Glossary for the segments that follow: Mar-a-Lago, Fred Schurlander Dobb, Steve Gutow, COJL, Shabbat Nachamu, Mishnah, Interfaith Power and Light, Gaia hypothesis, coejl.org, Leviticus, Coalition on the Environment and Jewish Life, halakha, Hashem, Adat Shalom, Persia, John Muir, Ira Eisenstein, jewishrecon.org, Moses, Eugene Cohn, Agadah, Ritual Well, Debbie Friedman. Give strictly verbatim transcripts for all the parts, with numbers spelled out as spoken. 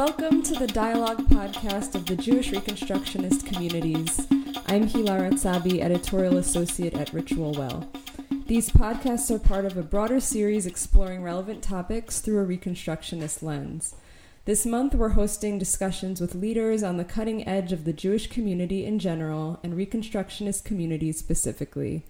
Welcome to the Dialogue Podcast of the Jewish Reconstructionist Communities. I'm Hilary Tsabi, Editorial Associate at Ritual Well. These podcasts are part of a broader series exploring relevant topics through a Reconstructionist lens. This month, we're hosting discussions with leaders on the cutting edge of the Jewish community in general and Reconstructionist communities specifically.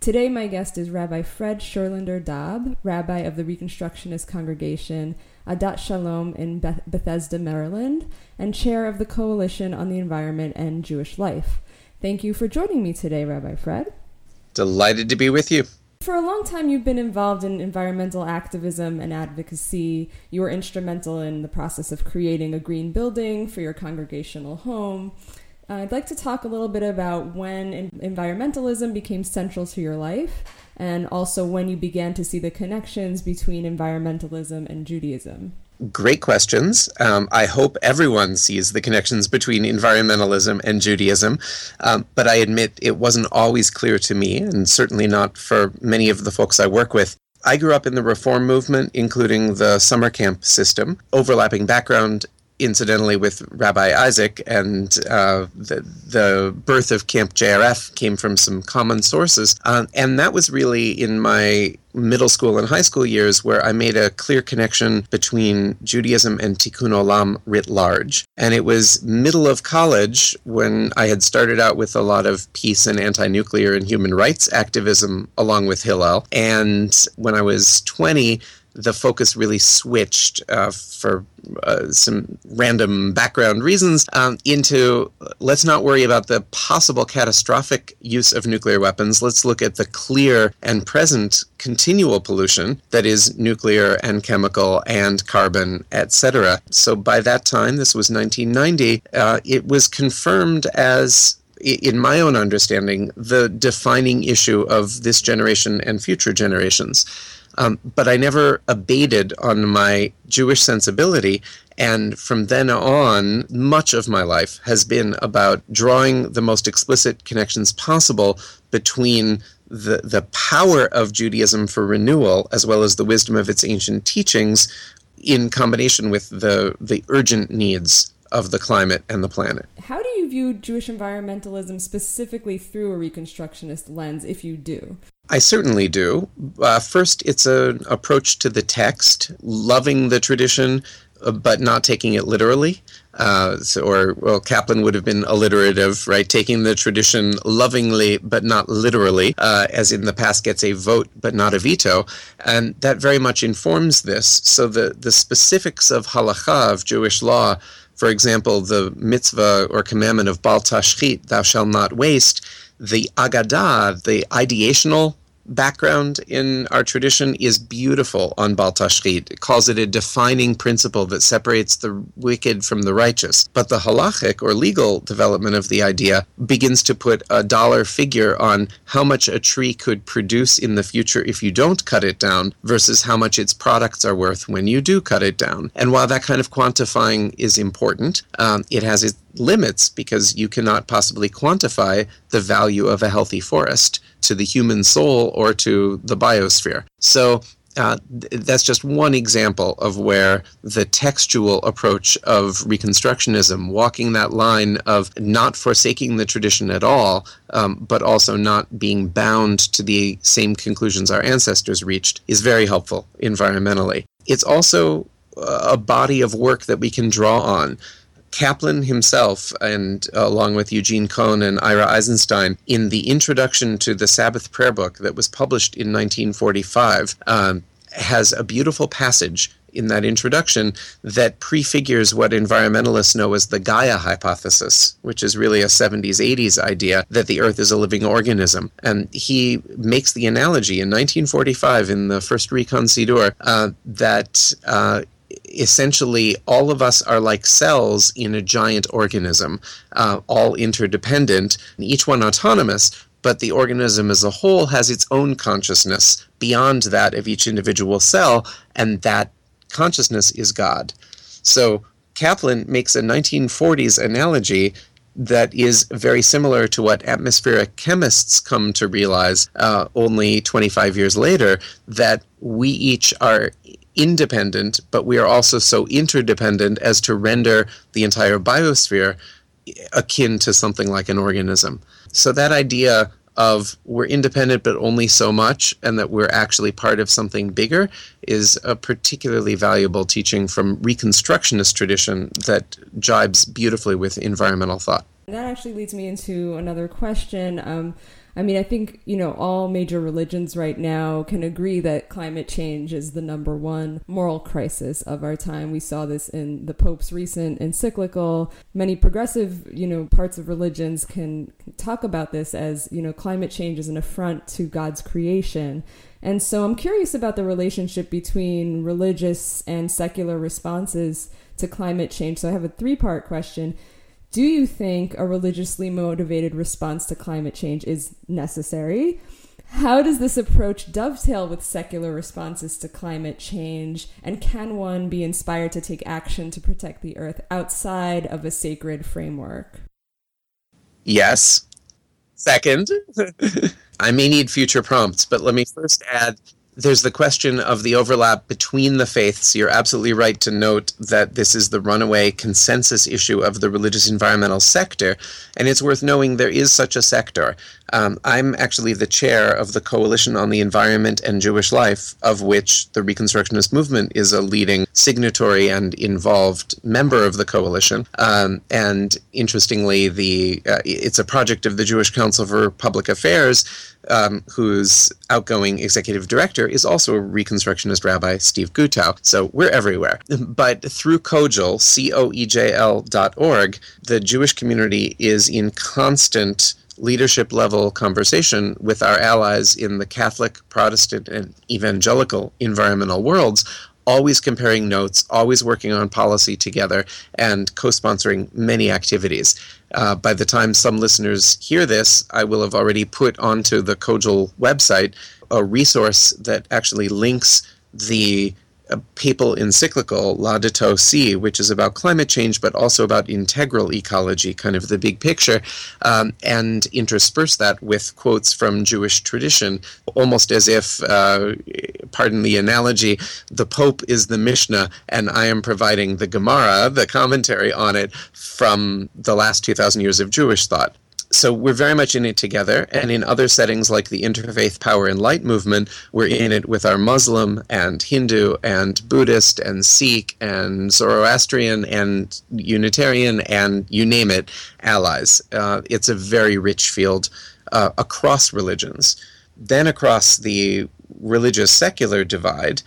Today, my guest is Rabbi Fred Schurlander Dobb, Rabbi of the Reconstructionist Congregation Adat Shalom in Beth- Bethesda, Maryland, and Chair of the Coalition on the Environment and Jewish Life. Thank you for joining me today, Rabbi Fred. Delighted to be with you. For a long time, you've been involved in environmental activism and advocacy. You were instrumental in the process of creating a green building for your congregational home. Uh, I'd like to talk a little bit about when in- environmentalism became central to your life, and also when you began to see the connections between environmentalism and Judaism. Great questions. Um, I hope everyone sees the connections between environmentalism and Judaism, um, but I admit it wasn't always clear to me, and certainly not for many of the folks I work with. I grew up in the reform movement, including the summer camp system, overlapping background, incidentally, with Rabbi Isaac, and uh, the, the birth of Camp J R F came from some common sources. Um, and that was really in my middle school and high school years where I made a clear connection between Judaism and Tikkun Olam writ large. And it was middle of college when I had started out with a lot of peace and anti-nuclear and human rights activism along with Hillel. And when I was twenty, the focus really switched uh, for uh, some random background reasons um, into let's not worry about the possible catastrophic use of nuclear weapons. Let's look at the clear and present continual pollution that is nuclear and chemical and carbon, et cetera. So by that time, this was nineteen ninety, uh, it was confirmed as, in my own understanding, the defining issue of this generation and future generations. Um, but I never abated on my Jewish sensibility, and from then on, much of my life has been about drawing the most explicit connections possible between the the power of Judaism for renewal, as well as the wisdom of its ancient teachings, in combination with the the urgent needs of the climate and the planet. How do you view Jewish environmentalism specifically through a Reconstructionist lens, if you do? I certainly do. Uh, first, it's an approach to the text, loving the tradition, uh, but not taking it literally. Uh, so, or, well, Kaplan would have been alliterative, right? Taking the tradition lovingly, but not literally, uh, as in the past gets a vote, but not a veto. And that very much informs this. So the, the specifics of halakha, of Jewish law, for example, the mitzvah or commandment of Bal Tashchit, thou shalt not waste, the Agadah, the ideational background in our tradition, is beautiful on Bal Tashchit. It calls it a defining principle that separates the wicked from the righteous. But the halachic or legal development of the idea begins to put a dollar figure on how much a tree could produce in the future if you don't cut it down versus how much its products are worth when you do cut it down. And while that kind of quantifying is important, um, it has its limits because you cannot possibly quantify the value of a healthy forest to the human soul or to the biosphere. So uh, th- that's just one example of where the textual approach of Reconstructionism, walking that line of not forsaking the tradition at all, um, but also not being bound to the same conclusions our ancestors reached, is very helpful environmentally. It's also uh, a body of work that we can draw on. Kaplan himself, and uh, along with Eugene Cohn and Ira Eisenstein, in the introduction to the Sabbath prayer book that was published in nineteen forty-five, um, has a beautiful passage in that introduction that prefigures what environmentalists know as the Gaia hypothesis, which is really a seventies, eighties idea that the Earth is a living organism. And he makes the analogy in nineteen forty-five in the first Recon Siddur uh, that uh, essentially, all of us are like cells in a giant organism, uh, all interdependent, each one autonomous, but the organism as a whole has its own consciousness beyond that of each individual cell, and that consciousness is God. So Kaplan makes a nineteen forties analogy that is very similar to what atmospheric chemists come to realize uh, only twenty-five years later, that we each are independent, but we are also so interdependent as to render the entire biosphere akin to something like an organism. So that idea of we're independent but only so much, and that we're actually part of something bigger, is a particularly valuable teaching from Reconstructionist tradition that jibes beautifully with environmental thought. That actually leads me into another question. Um, I mean, I think, you know, all major religions right now can agree that climate change is the number one moral crisis of our time. We saw this in the Pope's recent encyclical. Many progressive, you know, parts of religions can talk about this as, you know, climate change is an affront to God's creation. And so I'm curious about the relationship between religious and secular responses to climate change. So I have a three-part question. Do you think a religiously motivated response to climate change is necessary? How does this approach dovetail with secular responses to climate change? And can one be inspired to take action to protect the earth outside of a sacred framework? Yes. Second, I may need future prompts, but let me first add, there's the question of the overlap between the faiths. You're absolutely right to note that this is the runaway consensus issue of the religious environmental sector, and it's worth knowing there is such a sector. Um, I'm actually the chair of the Coalition on the Environment and Jewish Life, of which the Reconstructionist movement is a leading signatory and involved member of the coalition. Um, and interestingly, the uh, it's a project of the Jewish Council for Public Affairs, um, whose outgoing executive director is also a Reconstructionist rabbi, Steve Gutow. So we're everywhere. But through COJL, C O E J L dot org, the Jewish community is in constant leadership-level conversation with our allies in the Catholic, Protestant, and evangelical environmental worlds, always comparing notes, always working on policy together, and co-sponsoring many activities. Uh, by the time some listeners hear this, I will have already put onto the COJL website a resource that actually links the a papal encyclical, Laudato Si, which is about climate change, but also about integral ecology, kind of the big picture, um, and intersperse that with quotes from Jewish tradition, almost as if, uh, pardon the analogy, the Pope is the Mishnah, and I am providing the Gemara, the commentary on it, from the last two thousand years of Jewish thought. So we're very much in it together, and in other settings like the Interfaith Power and Light movement, we're in it with our Muslim and Hindu and Buddhist and Sikh and Zoroastrian and Unitarian and you name it, allies. Uh, it's a very rich field uh, across religions. Then across the religious-secular divide,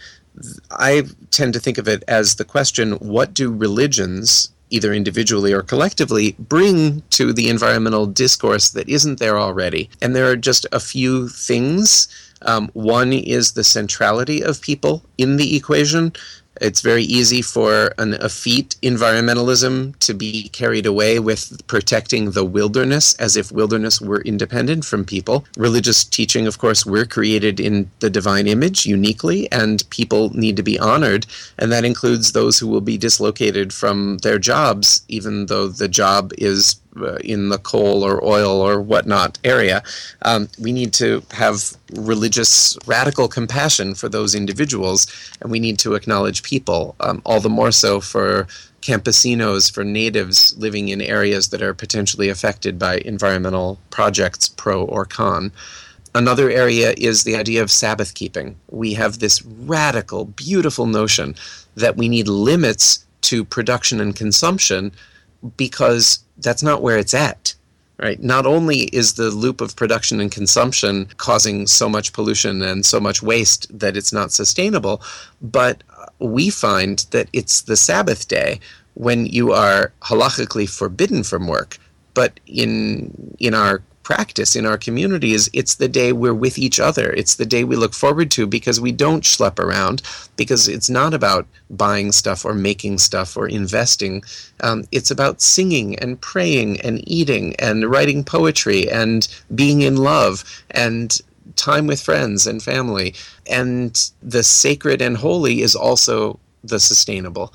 I tend to think of it as the question, what do religions, either individually or collectively, bring to the environmental discourse that isn't there already? And there are just a few things. Um, one is the centrality of people in the equation. It's very easy for an effete environmentalism to be carried away with protecting the wilderness, as if wilderness were independent from people. Religious teaching, of course, we're created in the divine image uniquely, and people need to be honored, and that includes those who will be dislocated from their jobs, even though the job is in the coal or oil or whatnot area. Um, we need to have religious radical compassion for those individuals, and we need to acknowledge people, um, all the more so for campesinos, for natives living in areas that are potentially affected by environmental projects, pro or con. Another area is the idea of Sabbath keeping. We have this radical, beautiful notion that we need limits to production and consumption, because that's not where it's at, right? Not only is the loop of production and consumption causing so much pollution and so much waste that it's not sustainable, but we find that it's the Sabbath day when you are halachically forbidden from work. But in in our practice, in our communities, it's the day we're with each other. It's the day we look forward to because we don't schlep around, because it's not about buying stuff or making stuff or investing. Um, it's about singing and praying and eating and writing poetry and being in love and time with friends and family. And the sacred and holy is also the sustainable.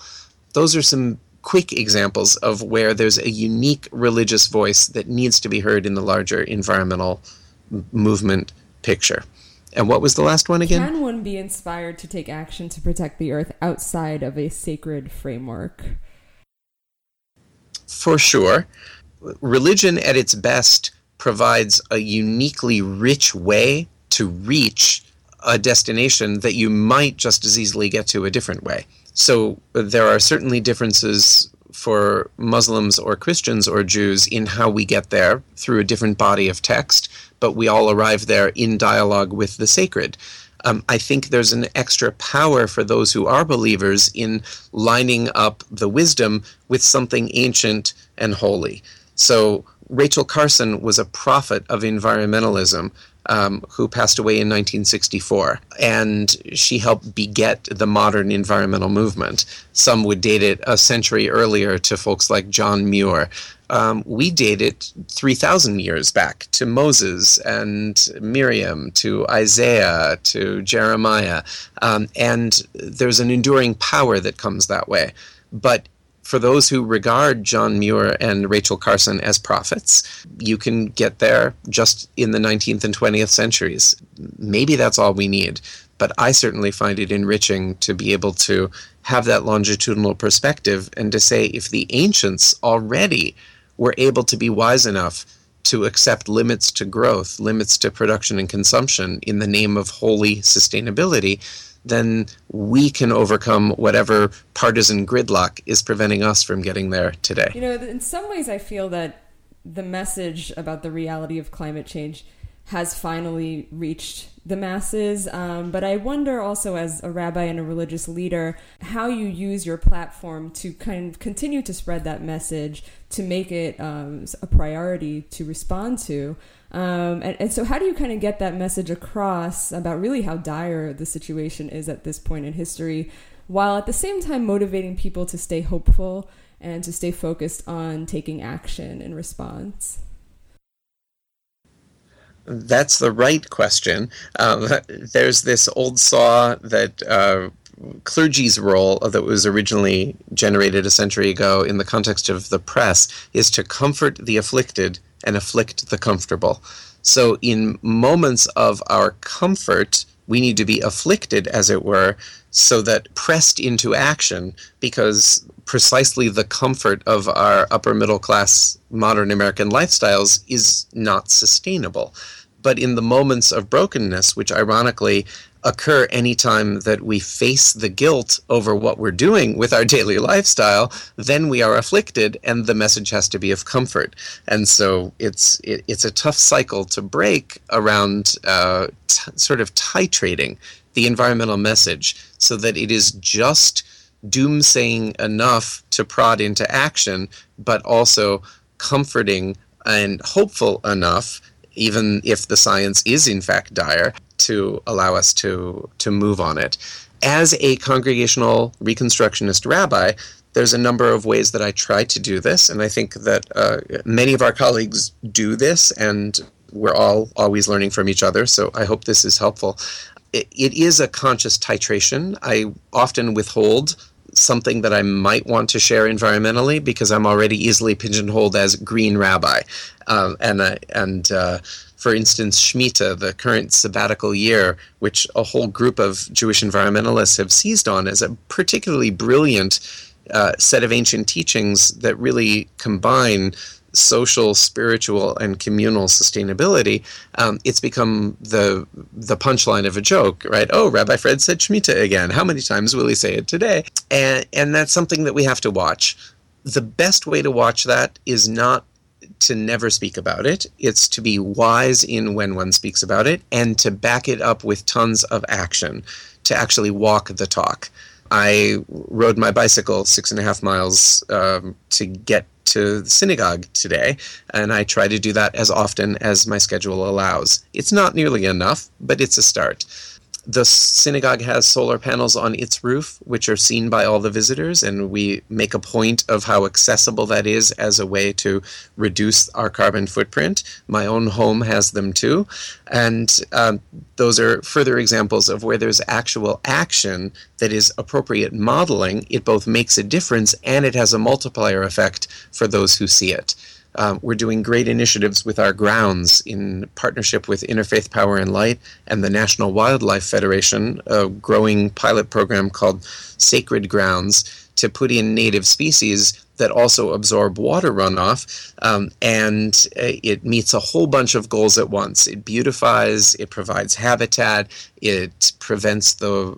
Those are some quick examples of where there's a unique religious voice that needs to be heard in the larger environmental movement picture. And what was the last one again? Can one be inspired to take action to protect the earth outside of a sacred framework? For sure. Religion at its best provides a uniquely rich way to reach a destination that you might just as easily get to a different way. So there are certainly differences for Muslims or Christians or Jews in how we get there through a different body of text, but we all arrive there in dialogue with the sacred. Um, I think there's an extra power for those who are believers in lining up the wisdom with something ancient and holy. So Rachel Carson was a prophet of environmentalism, Um, who passed away in nineteen sixty-four, and she helped beget the modern environmental movement. Some would date it a century earlier to folks like John Muir. Um, we date it three thousand years back to Moses and Miriam, to Isaiah, to Jeremiah, um, and there's an enduring power that comes that way. But for those who regard John Muir and Rachel Carson as prophets, you can get there just in the nineteenth and twentieth centuries. Maybe that's all we need, but I certainly find it enriching to be able to have that longitudinal perspective and to say if the ancients already were able to be wise enough to accept limits to growth, limits to production and consumption in the name of holy sustainability, then we can overcome whatever partisan gridlock is preventing us from getting there today. You know, in some ways I feel that the message about the reality of climate change has finally reached the masses. Um, but I wonder also, as a rabbi and a religious leader, how you use your platform to kind of continue to spread that message, to make it um, a priority to respond to. Um, and, and so how do you kind of get that message across about really how dire the situation is at this point in history, while at the same time motivating people to stay hopeful and to stay focused on taking action in response? That's the right question. Uh, there's this old saw that uh, clergy's role, that was originally generated a century ago in the context of the press, is to comfort the afflicted and afflict the comfortable. So in moments of our comfort, we need to be afflicted, as it were, so that pressed into action, because precisely the comfort of our upper middle class modern American lifestyles is not sustainable. But in the moments of brokenness, which ironically occur anytime that we face the guilt over what we're doing with our daily lifestyle, then we are afflicted, and the message has to be of comfort. And so it's it, it's a tough cycle to break around uh, t- sort of titrating the environmental message so that it is just doomsaying enough to prod into action, but also comforting and hopeful enough, even if the science is in fact dire, to allow us to to move on it. As a congregational Reconstructionist rabbi, there's a number of ways that I try to do this, and I think that uh, many of our colleagues do this, and we're all always learning from each other, so I hope this is helpful. It, it is a conscious titration. I often withhold something that I might want to share environmentally because I'm already easily pigeonholed as green rabbi. Um, and uh, and uh, for instance, Shmita, the current sabbatical year, which a whole group of Jewish environmentalists have seized on as a particularly brilliant uh, set of ancient teachings that really combine social, spiritual, and communal sustainability, um, it's become the the punchline of a joke, right? Oh, Rabbi Fred said Shemitah again. How many times will he say it today? And and that's something that we have to watch. The best way to watch that is not to never speak about it. It's to be wise in when one speaks about it and to back it up with tons of action, to actually walk the talk. I rode my bicycle six and a half miles um, to get to the synagogue today, and I try to do that as often as my schedule allows. It's not nearly enough, but it's a start. The synagogue has solar panels on its roof, which are seen by all the visitors, and we make a point of how accessible that is as a way to reduce our carbon footprint. My own home has them too. And um, those are further examples of where there's actual action that is appropriate modeling. It both makes a difference and it has a multiplier effect for those who see it. Um, we're doing great initiatives with our grounds in partnership with Interfaith Power and Light and the National Wildlife Federation, a growing pilot program called Sacred Grounds, to put in native species that also absorb water runoff, um, and uh, it meets a whole bunch of goals at once. It beautifies, it provides habitat, it prevents the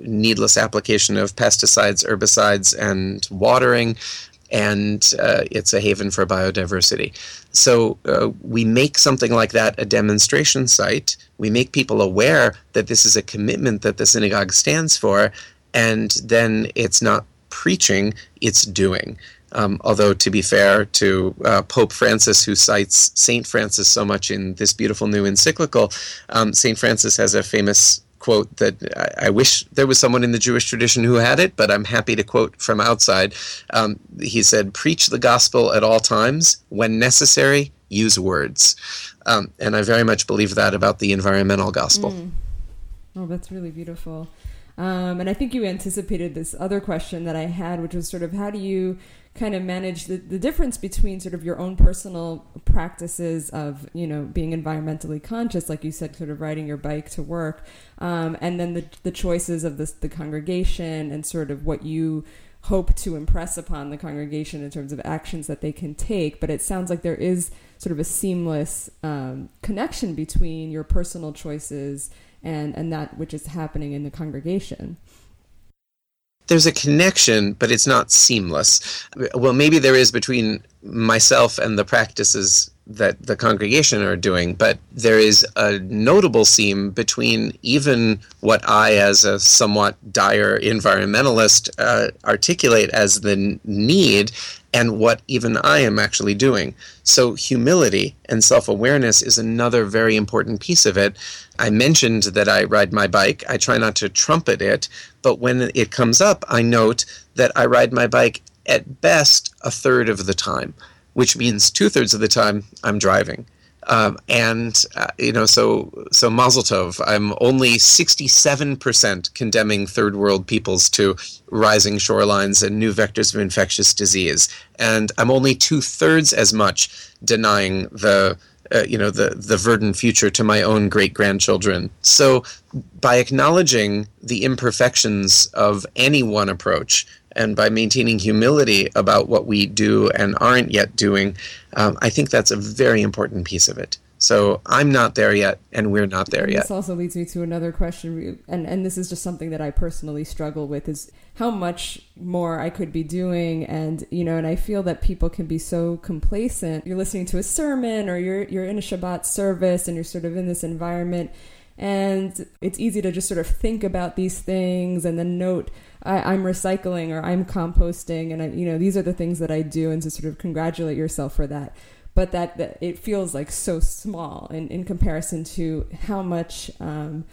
needless application of pesticides, herbicides, and watering, and uh, it's a haven for biodiversity. So uh, we make something like that a demonstration site. We make people aware that this is a commitment that the synagogue stands for, and then it's not preaching, it's doing. Um, although, to be fair to uh, Pope Francis, who cites Saint Francis so much in this beautiful new encyclical, um, Saint Francis has a famous quote that I, I wish there was someone in the Jewish tradition who had it, but I'm happy to quote from outside. Um, he said, "Preach the gospel at all times. When necessary, use words." Um, and I very much believe that about the environmental gospel. Mm. Oh, that's really beautiful. Um, and I think you anticipated this other question that I had, which was sort of how do you kind of manage the, the difference between sort of your own personal practices of, you know, being environmentally conscious, like you said, sort of riding your bike to work, um, and then the, the choices of this, the congregation and sort of what you hope to impress upon the congregation in terms of actions that they can take. But it sounds like there is sort of a seamless um, connection between your personal choices and and that which is happening in the congregation. There's a connection, but it's not seamless. Well, maybe there is between myself and the practices that the congregation are doing, but there is a notable seam between even what I, as a somewhat dire environmentalist, uh, articulate as the need and what even I am actually doing. So humility and self-awareness is another very important piece of it. I mentioned that I ride my bike. I try not to trumpet it, but when it comes up, I note that I ride my bike at best a third of the time, which means two-thirds of the time I'm driving. Um, and, uh, you know, so so mazel tov, I'm only sixty-seven percent condemning third world peoples to rising shorelines and new vectors of infectious disease. And I'm only two-thirds as much denying the, uh, you know, the, the verdant future to my own great-grandchildren. So by acknowledging the imperfections of any one approach, and by maintaining humility about what we do and aren't yet doing, um, I think that's a very important piece of it. So I'm not there yet, and we're not there yet. This also leads me to another question, and, and this is just something that I personally struggle with, is how much more I could be doing. And, you know, and I feel that people can be so complacent. You're listening to a sermon, or you're you're in a Shabbat service, and you're sort of in this environment, and it's easy to just sort of think about these things and then note, I, I'm recycling or I'm composting, and I, you know, these are the things that I do, and to sort of congratulate yourself for that. But that, that it feels like so small in, in comparison to how much, um,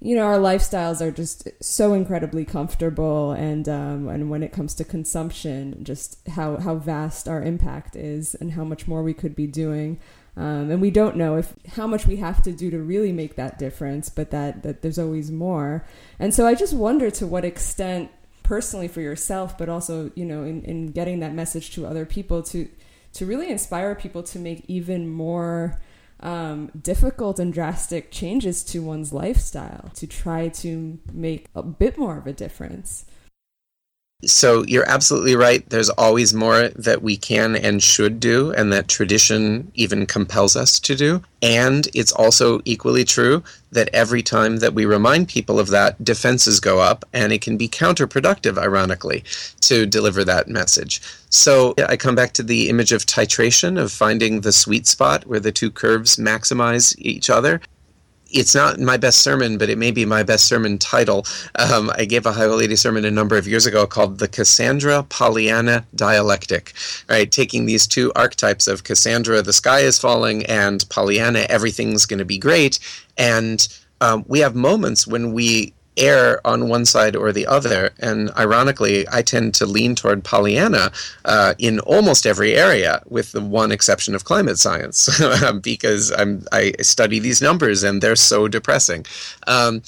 you know, our lifestyles are just so incredibly comfortable, and um, and when it comes to consumption, just how, how vast our impact is and how much more we could be doing. Um, and we don't know if how much we have to do to really make that difference, but that, that there's always more. And so I just wonder to what extent, personally for yourself, but also, you know, in, in getting that message to other people, to to really inspire people to make even more um, difficult and drastic changes to one's lifestyle, to try to make a bit more of a difference. So you're absolutely right. There's always more that we can and should do, and that tradition even compels us to do. And it's also equally true that every time that we remind people of that, defenses go up, and it can be counterproductive, ironically, to deliver that message. So I come back to the image of titration, of finding the sweet spot where the two curves maximize each other. It's not my best sermon, but it may be my best sermon title. Um, I gave a High Holy Lady sermon a number of years ago called the Cassandra Pollyanna Dialectic, right? Taking these two archetypes of Cassandra, the sky is falling, and Pollyanna, everything's going to be great. And um, we have moments when we err on one side or the other. And ironically, I tend to lean toward Pollyanna uh, in almost every area, with the one exception of climate science, because I'm, I study these numbers and they're so depressing. Um,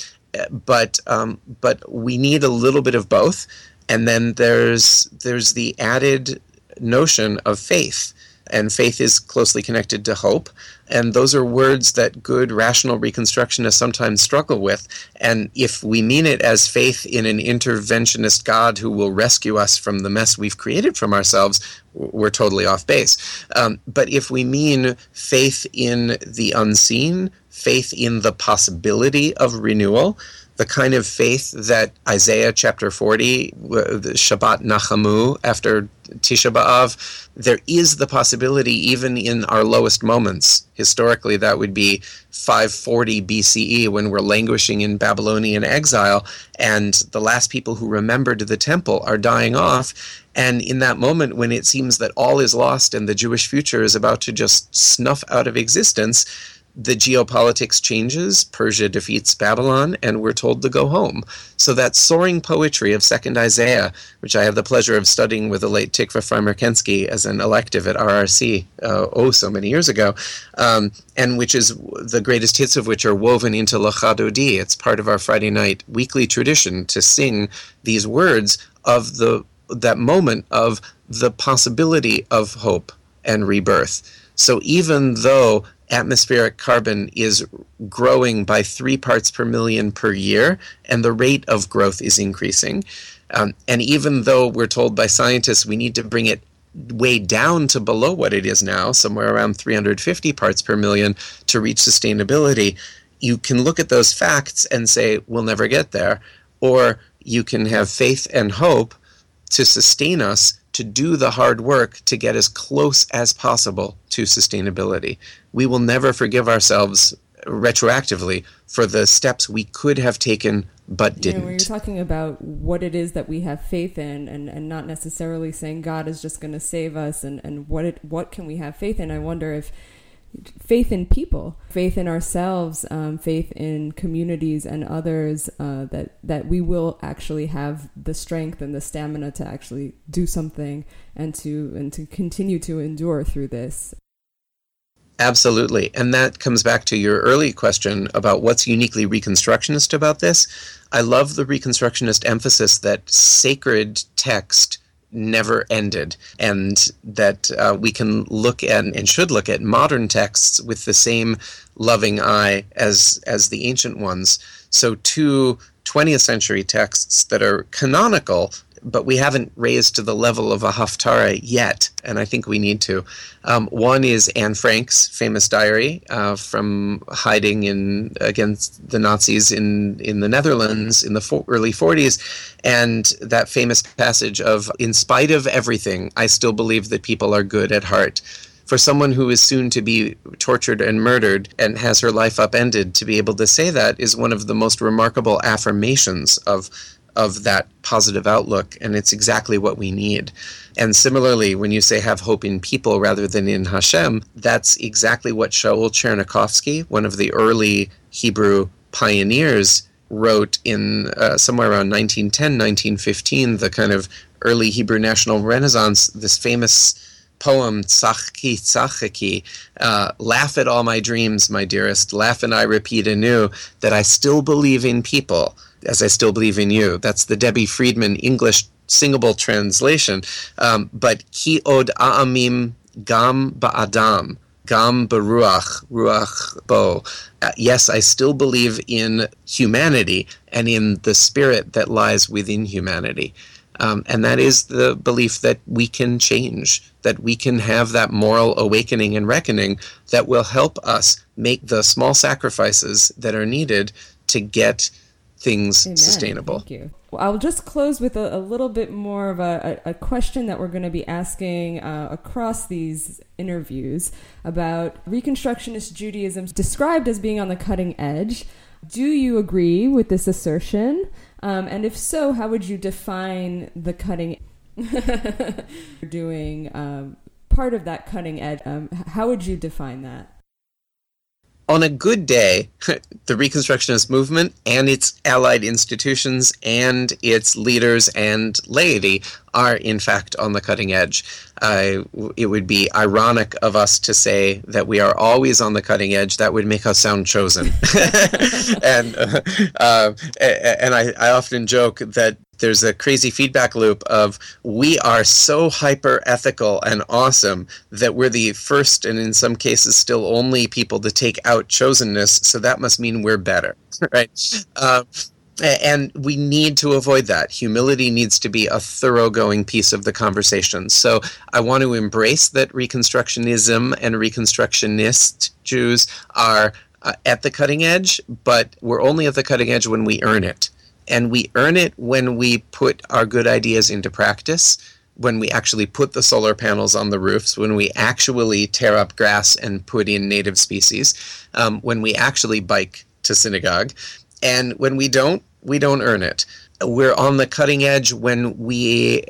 but um, but we need a little bit of both. And then there's there's the added notion of faith. and faith is closely connected to hope. And those are words that good rational reconstructionists sometimes struggle with. And if we mean it as faith in an interventionist God who will rescue us from the mess we've created from ourselves, we're totally off base. Um, but if we mean faith in the unseen, faith in the possibility of renewal, the kind of faith that Isaiah chapter forty, the Shabbat Nachamu after Tisha B'Av, there is the possibility even in our lowest moments. Historically, that would be five forty B C E when we're languishing in Babylonian exile and the last people who remembered the temple are dying off. And in that moment when it seems that all is lost and the Jewish future is about to just snuff out of existence, the geopolitics changes, Persia defeats Babylon, and we're told to go home. So that soaring poetry of Second Isaiah, which I have the pleasure of studying with the late Tikva Frymer-Kensky as an elective at R R C, uh, oh, so many years ago, um, and which is the greatest hits of which are woven into L'cha Dodi. It's part of our Friday night weekly tradition to sing these words of the that moment of the possibility of hope and rebirth. So even though atmospheric carbon is growing by three parts per million per year, and the rate of growth is increasing. Um, and even though we're told by scientists we need to bring it way down to below what it is now, somewhere around three hundred fifty parts per million, to reach sustainability, you can look at those facts and say, we'll never get there. Or you can have faith and hope to sustain us to do the hard work to get as close as possible to sustainability. We will never forgive ourselves retroactively for the steps we could have taken but didn't. You know, when you're talking about what it is that we have faith in and, and not necessarily saying God is just going to save us and, and what it, what can we have faith in, I wonder if faith in people, faith in ourselves, um, faith in communities and others, uh, that, that we will actually have the strength and the stamina to actually do something and to and to continue to endure through this. Absolutely. And that comes back to your early question about what's uniquely Reconstructionist about this. I love the Reconstructionist emphasis that sacred text never ended, and that uh, we can look at and should look at modern texts with the same loving eye as as the ancient ones. So two twentieth century texts that are canonical, but we haven't raised to the level of a haftarah yet, and I think we need to. Um, one is Anne Frank's famous diary uh, from hiding in against the Nazis in, in the Netherlands in the fo- early forties, and that famous passage of, "In spite of everything, I still believe that people are good at heart." For someone who is soon to be tortured and murdered and has her life upended, to be able to say that is one of the most remarkable affirmations of of that positive outlook, and it's exactly what we need. And similarly, when you say have hope in people rather than in Hashem, that's exactly what Shaul Chernikovsky, one of the early Hebrew pioneers, wrote in uh, somewhere around nineteen ten, nineteen fifteen, the kind of early Hebrew national renaissance, this famous poem, Tzachki Tzachki, uh, laugh at all my dreams, my dearest, laugh and I repeat anew that I still believe in people, as I still believe in you. That's the Debbie Friedman English singable translation. Um, but ki od a'amim gam ba'adam, gam ba'ruach, ruach bo. Uh, yes, I still believe in humanity and in the spirit that lies within humanity. Um, and that is the belief that we can change, that we can have that moral awakening and reckoning that will help us make the small sacrifices that are needed to get things Amen. Sustainable. Thank you. Well, I'll just close with a, a little bit more of a, a, a question that we're going to be asking uh, across these interviews about Reconstructionist Judaism described as being on the cutting edge. Do you agree with this assertion? Um, and if so, how would you define the cutting edge? doing um, part of that cutting edge, um, how would you define that? On a good day, the Reconstructionist movement and its allied institutions and its leaders and laity are, in fact, on the cutting edge. Uh, it would be ironic of us to say that we are always on the cutting edge. That would make us sound chosen. and uh, uh, and I, I often joke that there's a crazy feedback loop of we are so hyper ethical and awesome that we're the first and in some cases still only people to take out chosenness, so that must mean we're better, right? Uh, and we need to avoid that. Humility needs to be a thoroughgoing piece of the conversation. So I want to embrace that Reconstructionism and Reconstructionist Jews are uh, at the cutting edge, but we're only at the cutting edge when we earn it. And we earn it when we put our good ideas into practice, when we actually put the solar panels on the roofs, when we actually tear up grass and put in native species, um, when we actually bike to synagogue. And when we don't, we don't earn it. We're on the cutting edge when we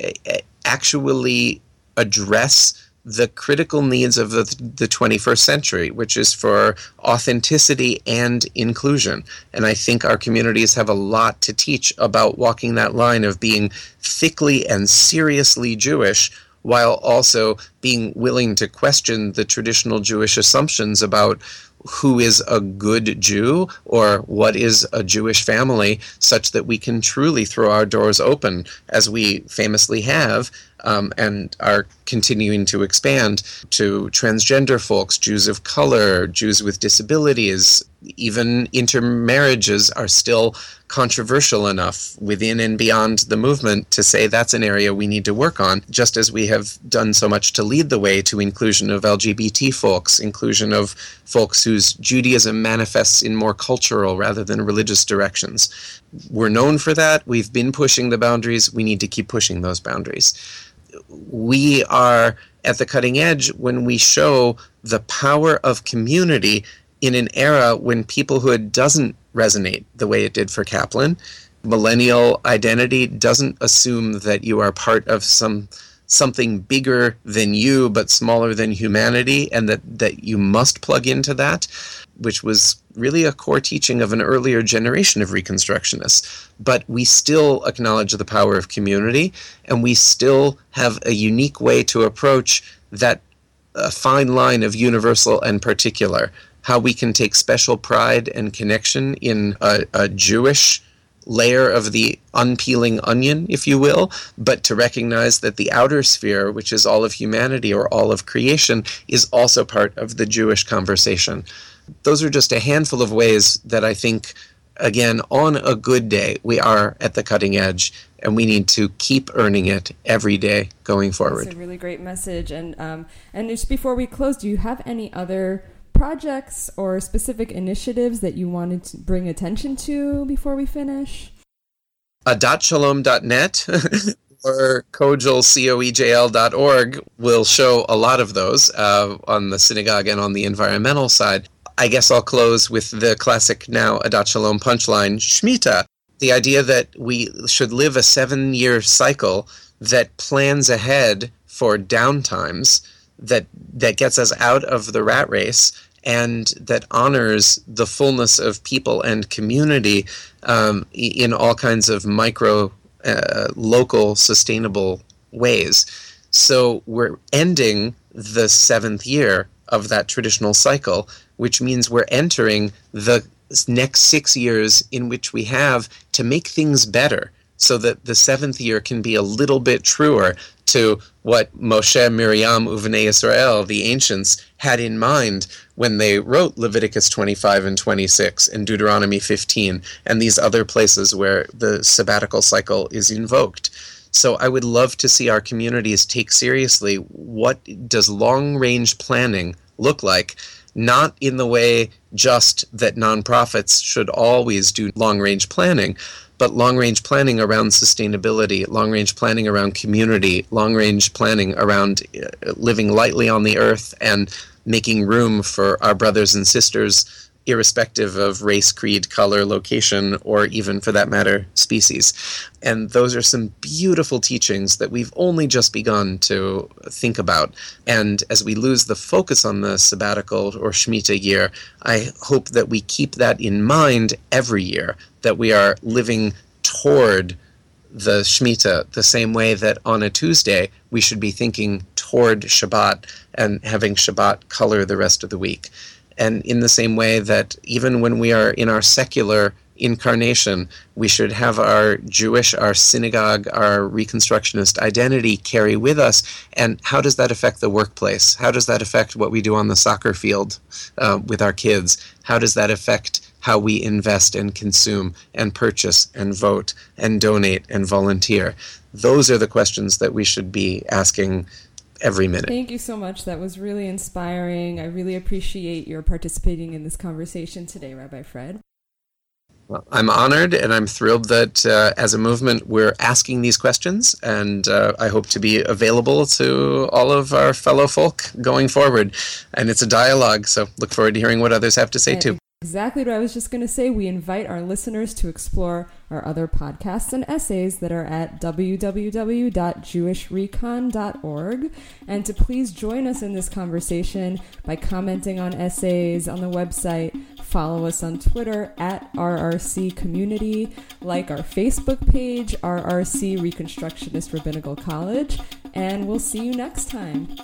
actually address the critical needs of the, the twenty-first century, which is for authenticity and inclusion. And I think our communities have a lot to teach about walking that line of being thickly and seriously Jewish while also being willing to question the traditional Jewish assumptions about who is a good Jew or what is a Jewish family, such that we can truly throw our doors open, as we famously have, um, and are continuing to expand to transgender folks, Jews of color, Jews with disabilities. Even intermarriages are still controversial enough within and beyond the movement to say that's an area we need to work on, just as we have done so much to lead the way to inclusion of L G B T folks, inclusion of folks whose Judaism manifests in more cultural rather than religious directions. We're known for that. We've been pushing the boundaries. We need to keep pushing those boundaries. We are at the cutting edge when we show the power of community in an era when peoplehood doesn't resonate the way it did for Kaplan. Millennial identity doesn't assume that you are part of some something bigger than you but smaller than humanity, and that, that you must plug into that, which was really a core teaching of an earlier generation of Reconstructionists. But we still acknowledge the power of community, and we still have a unique way to approach that uh, fine line of universal and particular. How we can take special pride and connection in a, a Jewish layer of the unpeeling onion, if you will, but to recognize that the outer sphere, which is all of humanity or all of creation, is also part of the Jewish conversation. Those are just a handful of ways that I think, again, on a good day, we are at the cutting edge, and we need to keep earning it every day going forward. That's a really great message. And um, and just before we close, do you have any other projects or specific initiatives that you wanted to bring attention to before we finish? adat shalom dot net or kojal dot org will show a lot of those uh, on the synagogue and on the environmental side. I guess I'll close with the classic now Adat Shalom punchline, Shmita, the idea that we should live a seven-year cycle that plans ahead for downtimes, that that gets us out of the rat race and that honors the fullness of people and community um, in all kinds of micro, uh, local, sustainable ways. So we're ending the seventh year of that traditional cycle, which means we're entering the next six years in which we have to make things better, so that the seventh year can be a little bit truer to what Moshe, Miriam, Uvnei Yisrael, the ancients, had in mind when they wrote Leviticus twenty-five and twenty-six and Deuteronomy fifteen and these other places where the sabbatical cycle is invoked. So I would love to see our communities take seriously, what does long-range planning look like? Not in the way just that nonprofits should always do long-range planning, but long-range planning around sustainability, long-range planning around community, long-range planning around living lightly on the earth and making room for our brothers and sisters, irrespective of race, creed, color, location, or even, for that matter, species. And those are some beautiful teachings that we've only just begun to think about. And as we lose the focus on the sabbatical or Shemitah year, I hope that we keep that in mind every year, that we are living toward the Shemitah, the same way that on a Tuesday we should be thinking toward Shabbat and having Shabbat color the rest of the week. And in the same way that even when we are in our secular incarnation, we should have our Jewish, our synagogue, our Reconstructionist identity carry with us. And how does that affect the workplace? How does that affect what we do on the soccer field uh, with our kids? How does that affect how we invest and consume and purchase and vote and donate and volunteer? Those are the questions that we should be asking every minute. Thank you so much. That was really inspiring. I really appreciate your participating in this conversation today, Rabbi Fred. Well, I'm honored, and I'm thrilled that uh, as a movement we're asking these questions, and uh, I hope to be available to all of our fellow folk going forward. And it's a dialogue, so look forward to hearing what others have to say, and too. Exactly what I was just going to say. We invite our listeners to explore our other podcasts and essays that are at w w w dot jewish recon dot org, and to please join us in this conversation by commenting on essays on the website. Follow us on Twitter at R R C Community, like our Facebook page, R R C Reconstructionist Rabbinical College, and we'll see you next time.